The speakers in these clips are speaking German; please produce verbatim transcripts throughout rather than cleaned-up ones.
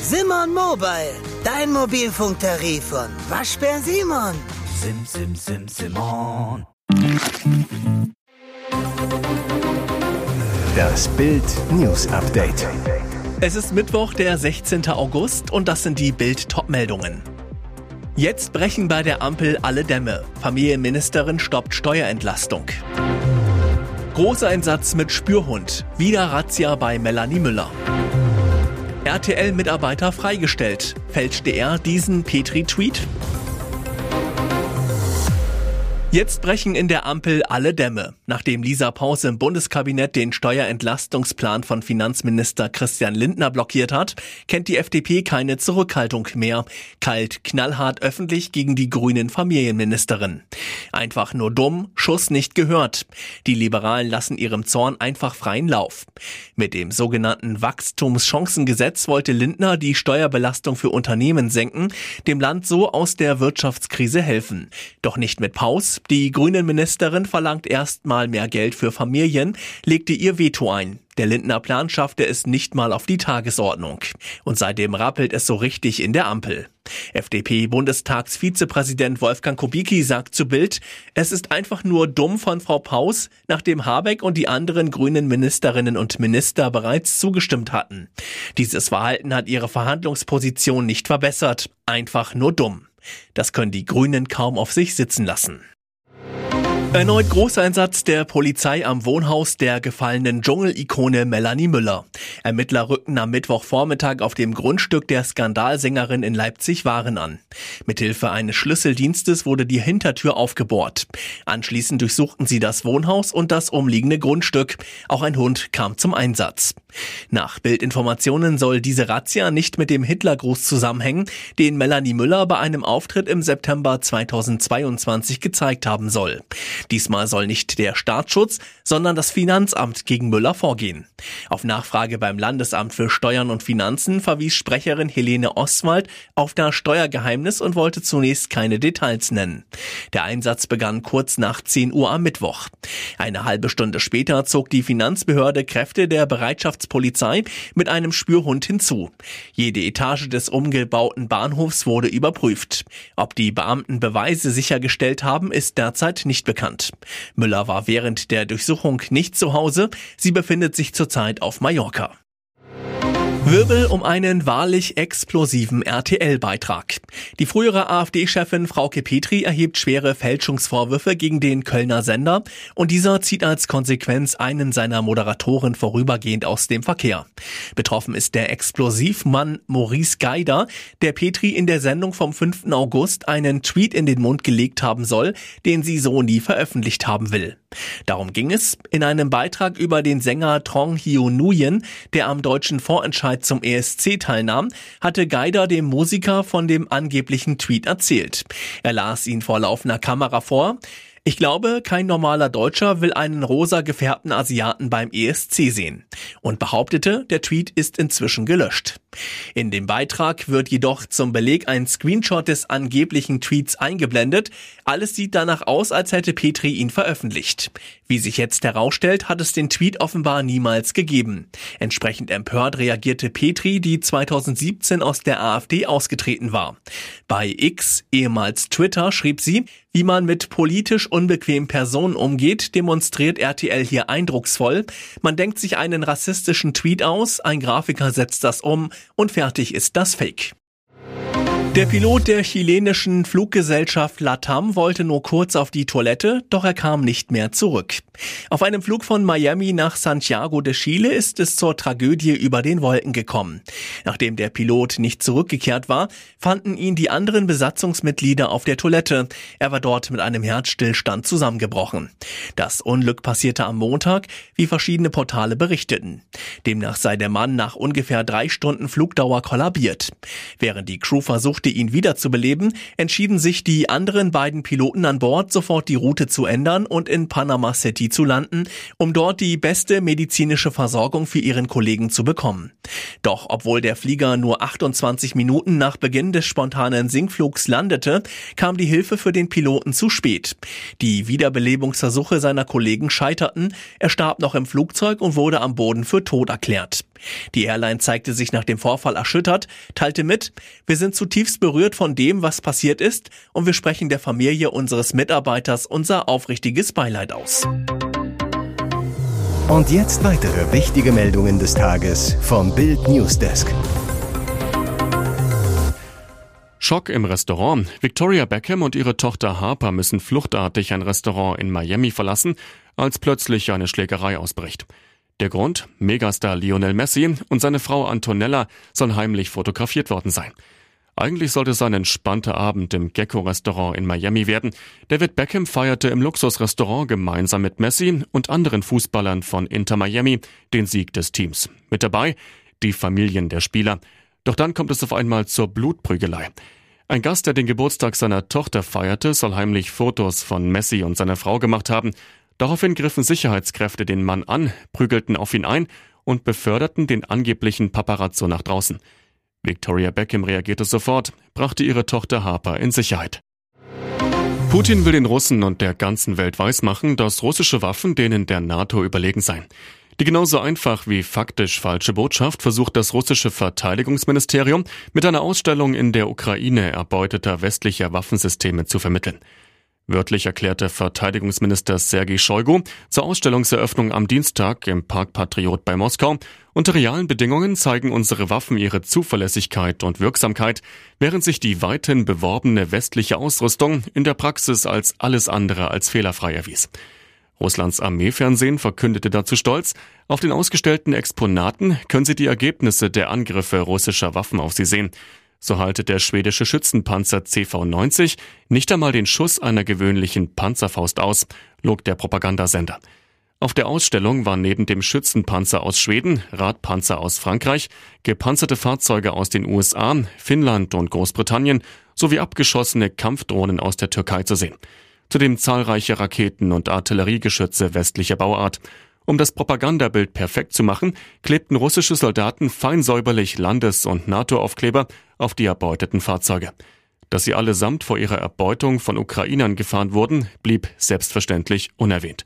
Simon Mobile, dein Mobilfunktarif von Waschbär Simon. Sim, sim, sim, Simon. Das Bild-News-Update. Es ist Mittwoch, der sechzehnten August, und das sind die Bild-Top-Meldungen. Jetzt brechen bei der Ampel alle Dämme. Familienministerin stoppt Steuerentlastung. Großeinsatz mit Spürhund. Wieder Razzia bei Melanie Müller. R T L-Mitarbeiter freigestellt. Fälschte er diesen Petri-Tweet? Jetzt brechen in der Ampel alle Dämme. Nachdem Lisa Paus im Bundeskabinett den Steuerentlastungsplan von Finanzminister Christian Lindner blockiert hat, kennt die F D P keine Zurückhaltung mehr. Kalt knallhart öffentlich gegen die grünen Familienministerin. Einfach nur dumm, Schuss nicht gehört. Die Liberalen lassen ihrem Zorn einfach freien Lauf. Mit dem sogenannten Wachstumschancengesetz wollte Lindner die Steuerbelastung für Unternehmen senken, dem Land so aus der Wirtschaftskrise helfen. Doch nicht mit Paus. Die Grünen-Ministerin verlangt erstmal mehr Geld für Familien, legte ihr Veto ein. Der Lindner Plan schaffte es nicht mal auf die Tagesordnung. Und seitdem rappelt es so richtig in der Ampel. F D P-Bundestagsvizepräsident Wolfgang Kubicki sagt zu Bild, es ist einfach nur dumm von Frau Paus, nachdem Habeck und die anderen grünen Ministerinnen und Minister bereits zugestimmt hatten. Dieses Verhalten hat ihre Verhandlungsposition nicht verbessert. Einfach nur dumm. Das können die Grünen kaum auf sich sitzen lassen. Erneut Großeinsatz der Polizei am Wohnhaus der gefallenen Dschungel-Ikone Melanie Müller. Ermittler rückten am Mittwochvormittag auf dem Grundstück der Skandalsängerin in Leipzig-Waren an. Mithilfe eines Schlüsseldienstes wurde die Hintertür aufgebohrt. Anschließend durchsuchten sie das Wohnhaus und das umliegende Grundstück. Auch ein Hund kam zum Einsatz. Nach Bildinformationen soll diese Razzia nicht mit dem Hitlergruß zusammenhängen, den Melanie Müller bei einem Auftritt im September zweitausendzweiundzwanzig gezeigt haben soll. Diesmal soll nicht der Staatsschutz, sondern das Finanzamt gegen Müller vorgehen. Auf Nachfrage beim Landesamt für Steuern und Finanzen verwies Sprecherin Helene Oswald auf das Steuergeheimnis und wollte zunächst keine Details nennen. Der Einsatz begann kurz nach zehn Uhr am Mittwoch. Eine halbe Stunde später zog die Finanzbehörde Kräfte der Bereitschaftspolizei mit einem Spürhund hinzu. Jede Etage des umgebauten Bahnhofs wurde überprüft. Ob die Beamten Beweise sichergestellt haben, ist derzeit nicht bekannt. Müller war während der Durchsuchung nicht zu Hause. Sie befindet sich zurzeit auf Mallorca. Wirbel um einen wahrlich explosiven R T L-Beitrag. Die frühere A f D-Chefin Frauke Petry erhebt schwere Fälschungsvorwürfe gegen den Kölner Sender und dieser zieht als Konsequenz einen seiner Moderatoren vorübergehend aus dem Verkehr. Betroffen ist der Explosivmann Maurice Geider, der Petry in der Sendung vom fünften August einen Tweet in den Mund gelegt haben soll, den sie so nie veröffentlicht haben will. Darum ging es in einem Beitrag über den Sänger Trong Hyo Nguyen, der am deutschen Vorentscheid zum E S C teilnahm, hatte Geider dem Musiker von dem angeblichen Tweet erzählt. Er las ihn vor laufender Kamera vor. Ich glaube, kein normaler Deutscher will einen rosa gefärbten Asiaten beim E S C sehen. Und behauptete, der Tweet ist inzwischen gelöscht. In dem Beitrag wird jedoch zum Beleg ein Screenshot des angeblichen Tweets eingeblendet. Alles sieht danach aus, als hätte Petry ihn veröffentlicht. Wie sich jetzt herausstellt, hat es den Tweet offenbar niemals gegeben. Entsprechend empört reagierte Petry, die zweitausendsiebzehn aus der A f D ausgetreten war. Bei X, ehemals Twitter, schrieb sie, wie man mit politisch unbequemen Personen umgeht, demonstriert R T L hier eindrucksvoll. Man denkt sich einen rassistischen Tweet aus, ein Grafiker setzt das um und fertig ist das Fake. Der Pilot der chilenischen Fluggesellschaft LATAM wollte nur kurz auf die Toilette, doch er kam nicht mehr zurück. Auf einem Flug von Miami nach Santiago de Chile ist es zur Tragödie über den Wolken gekommen. Nachdem der Pilot nicht zurückgekehrt war, fanden ihn die anderen Besatzungsmitglieder auf der Toilette. Er war dort mit einem Herzstillstand zusammengebrochen. Das Unglück passierte am Montag, wie verschiedene Portale berichteten. Demnach sei der Mann nach ungefähr drei Stunden Flugdauer kollabiert. Während die Crew versuchte, Versuchte, ihn wiederzubeleben, entschieden sich die anderen beiden Piloten an Bord, sofort die Route zu ändern und in Panama City zu landen, um dort die beste medizinische Versorgung für ihren Kollegen zu bekommen. Doch obwohl der Flieger nur achtundzwanzig Minuten nach Beginn des spontanen Sinkflugs landete, kam die Hilfe für den Piloten zu spät. Die Wiederbelebungsversuche seiner Kollegen scheiterten, er starb noch im Flugzeug und wurde am Boden für tot erklärt. Die Airline zeigte sich nach dem Vorfall erschüttert, teilte mit: Wir sind zutiefst berührt von dem, was passiert ist, und wir sprechen der Familie unseres Mitarbeiters unser aufrichtiges Beileid aus. Und jetzt weitere wichtige Meldungen des Tages vom Bild-News-Desk. Schock im Restaurant. Victoria Beckham und ihre Tochter Harper müssen fluchtartig ein Restaurant in Miami verlassen, als plötzlich eine Schlägerei ausbricht. Der Grund? Megastar Lionel Messi und seine Frau Antonella sollen heimlich fotografiert worden sein. Eigentlich sollte es ein entspannter Abend im Gecko-Restaurant in Miami werden. David Beckham feierte im Luxusrestaurant gemeinsam mit Messi und anderen Fußballern von Inter Miami den Sieg des Teams. Mit dabei die Familien der Spieler. Doch dann kommt es auf einmal zur Blutprügelei. Ein Gast, der den Geburtstag seiner Tochter feierte, soll heimlich Fotos von Messi und seiner Frau gemacht haben. Daraufhin griffen Sicherheitskräfte den Mann an, prügelten auf ihn ein und beförderten den angeblichen Paparazzo nach draußen. Victoria Beckham reagierte sofort, brachte ihre Tochter Harper in Sicherheit. Putin will den Russen und der ganzen Welt weismachen, dass russische Waffen denen der NATO überlegen seien. Die genauso einfach wie faktisch falsche Botschaft versucht das russische Verteidigungsministerium mit einer Ausstellung in der Ukraine erbeuteter westlicher Waffensysteme zu vermitteln. Wörtlich erklärte Verteidigungsminister Sergei Shoigu zur Ausstellungseröffnung am Dienstag im Park Patriot bei Moskau: Unter realen Bedingungen zeigen unsere Waffen ihre Zuverlässigkeit und Wirksamkeit, während sich die weithin beworbene westliche Ausrüstung in der Praxis als alles andere als fehlerfrei erwies. Russlands Armeefernsehen verkündete dazu stolz: Auf den ausgestellten Exponaten können Sie die Ergebnisse der Angriffe russischer Waffen auf sie sehen. So haltet der schwedische Schützenpanzer C V neunzig nicht einmal den Schuss einer gewöhnlichen Panzerfaust aus, log der Propagandasender. Auf der Ausstellung waren neben dem Schützenpanzer aus Schweden Radpanzer aus Frankreich, gepanzerte Fahrzeuge aus den U S A, Finnland und Großbritannien sowie abgeschossene Kampfdrohnen aus der Türkei zu sehen. Zudem zahlreiche Raketen und Artilleriegeschütze westlicher Bauart. Um das Propagandabild perfekt zu machen, klebten russische Soldaten feinsäuberlich Landes- und NATO-Aufkleber auf die erbeuteten Fahrzeuge. Dass sie allesamt vor ihrer Erbeutung von Ukrainern gefahren wurden, blieb selbstverständlich unerwähnt.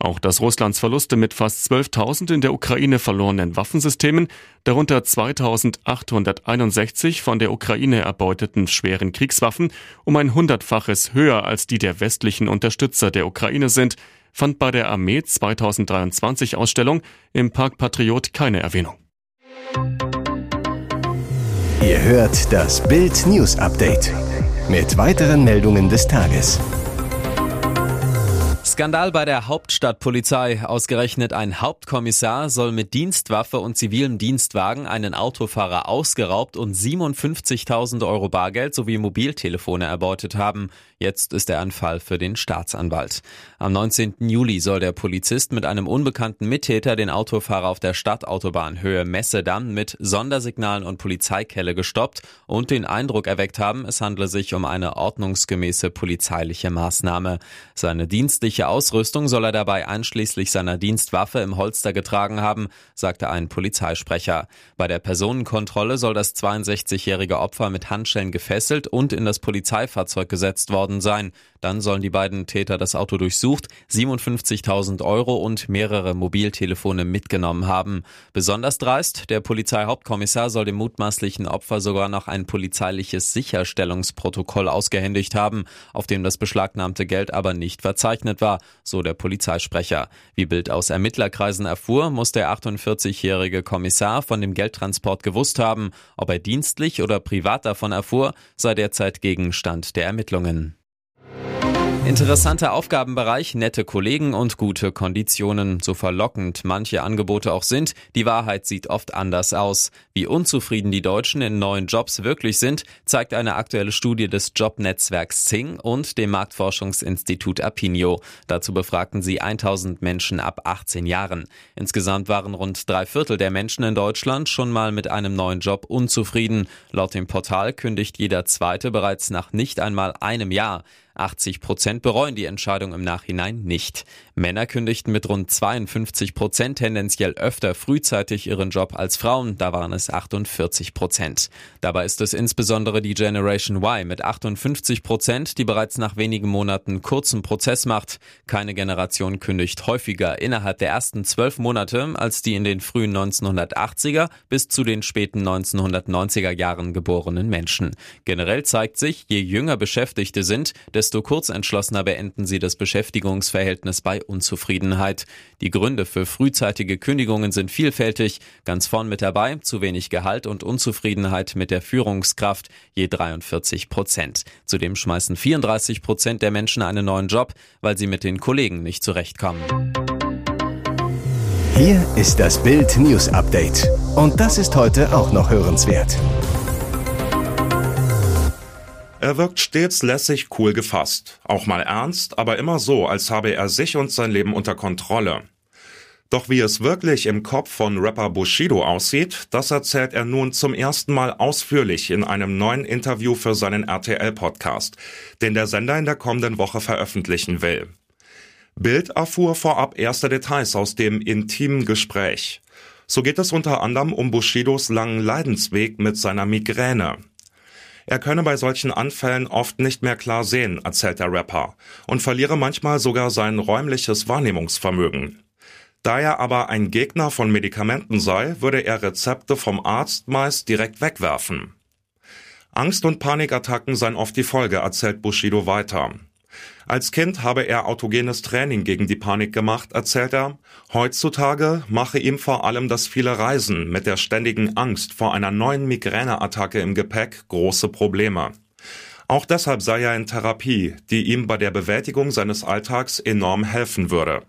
Auch dass Russlands Verluste mit fast zwölftausend in der Ukraine verlorenen Waffensystemen, darunter zweitausendachthunderteinundsechzig von der Ukraine erbeuteten schweren Kriegswaffen, um ein hundertfaches höher als die der westlichen Unterstützer der Ukraine sind, fand bei der Armee zweitausenddreiundzwanzig Ausstellung im Park Patriot keine Erwähnung. Ihr hört das Bild-News-Update mit weiteren Meldungen des Tages. Skandal bei der Hauptstadtpolizei. Ausgerechnet ein Hauptkommissar soll mit Dienstwaffe und zivilem Dienstwagen einen Autofahrer ausgeraubt und siebenundfünfzigtausend Euro Bargeld sowie Mobiltelefone erbeutet haben. Jetzt ist der Anfall für den Staatsanwalt. Am neunzehnten Juli soll der Polizist mit einem unbekannten Mittäter den Autofahrer auf der Stadtautobahn Höhe Messedamm mit Sondersignalen und Polizeikelle gestoppt und den Eindruck erweckt haben, es handle sich um eine ordnungsgemäße polizeiliche Maßnahme. Seine dienstliche Ausrüstung soll er dabei einschließlich seiner Dienstwaffe im Holster getragen haben, sagte ein Polizeisprecher. Bei der Personenkontrolle soll das zweiundsechzigjährige Opfer mit Handschellen gefesselt und in das Polizeifahrzeug gesetzt worden sein. Dann sollen die beiden Täter das Auto durchsucht, siebenundfünfzigtausend Euro und mehrere Mobiltelefone mitgenommen haben. Besonders dreist: Der Polizeihauptkommissar soll dem mutmaßlichen Opfer sogar noch ein polizeiliches Sicherstellungsprotokoll ausgehändigt haben, auf dem das beschlagnahmte Geld aber nicht verzeichnet war, so der Polizeisprecher. Wie Bild aus Ermittlerkreisen erfuhr, muss der achtundvierzigjährige Kommissar von dem Geldtransport gewusst haben. Ob er dienstlich oder privat davon erfuhr, sei derzeit Gegenstand der Ermittlungen. Interessanter Aufgabenbereich, nette Kollegen und gute Konditionen. So verlockend manche Angebote auch sind, die Wahrheit sieht oft anders aus. Wie unzufrieden die Deutschen in neuen Jobs wirklich sind, zeigt eine aktuelle Studie des Jobnetzwerks Xing und dem Marktforschungsinstitut Apinio. Dazu befragten sie tausend Menschen ab achtzehn Jahren. Insgesamt waren rund drei Viertel der Menschen in Deutschland schon mal mit einem neuen Job unzufrieden. Laut dem Portal kündigt jeder Zweite bereits nach nicht einmal einem Jahr. achtzig Prozent bereuen die Entscheidung im Nachhinein nicht. Männer kündigten mit rund zweiundfünfzig Prozent tendenziell öfter frühzeitig ihren Job als Frauen, da waren es achtundvierzig Prozent. Dabei ist es insbesondere die Generation Y mit achtundfünfzig Prozent, die bereits nach wenigen Monaten kurzen Prozess macht. Keine Generation kündigt häufiger innerhalb der ersten zwölf Monate als die in den frühen neunzehnhundertachtziger bis zu den späten neunzehnhundertneunziger Jahren geborenen Menschen. Generell zeigt sich, je jünger Beschäftigte sind, desto Desto kurzentschlossener beenden sie das Beschäftigungsverhältnis bei Unzufriedenheit. Die Gründe für frühzeitige Kündigungen sind vielfältig. Ganz vorn mit dabei zu wenig Gehalt und Unzufriedenheit mit der Führungskraft, je dreiundvierzig Prozent. Zudem schmeißen vierunddreißig Prozent der Menschen einen neuen Job, weil sie mit den Kollegen nicht zurechtkommen. Hier ist das Bild-News-Update. Und das ist heute auch noch hörenswert. Er wirkt stets lässig, cool gefasst, auch mal ernst, aber immer so, als habe er sich und sein Leben unter Kontrolle. Doch wie es wirklich im Kopf von Rapper Bushido aussieht, das erzählt er nun zum ersten Mal ausführlich in einem neuen Interview für seinen R T L-Podcast, den der Sender in der kommenden Woche veröffentlichen will. Bild erfuhr vorab erste Details aus dem intimen Gespräch. So geht es unter anderem um Bushidos langen Leidensweg mit seiner Migräne. Er könne bei solchen Anfällen oft nicht mehr klar sehen, erzählt der Rapper, und verliere manchmal sogar sein räumliches Wahrnehmungsvermögen. Da er aber ein Gegner von Medikamenten sei, würde er Rezepte vom Arzt meist direkt wegwerfen. Angst- und Panikattacken seien oft die Folge, erzählt Bushido weiter. Als Kind habe er autogenes Training gegen die Panik gemacht, erzählt er. Heutzutage mache ihm vor allem das viele Reisen mit der ständigen Angst vor einer neuen Migräneattacke im Gepäck große Probleme. Auch deshalb sei er in Therapie, die ihm bei der Bewältigung seines Alltags enorm helfen würde.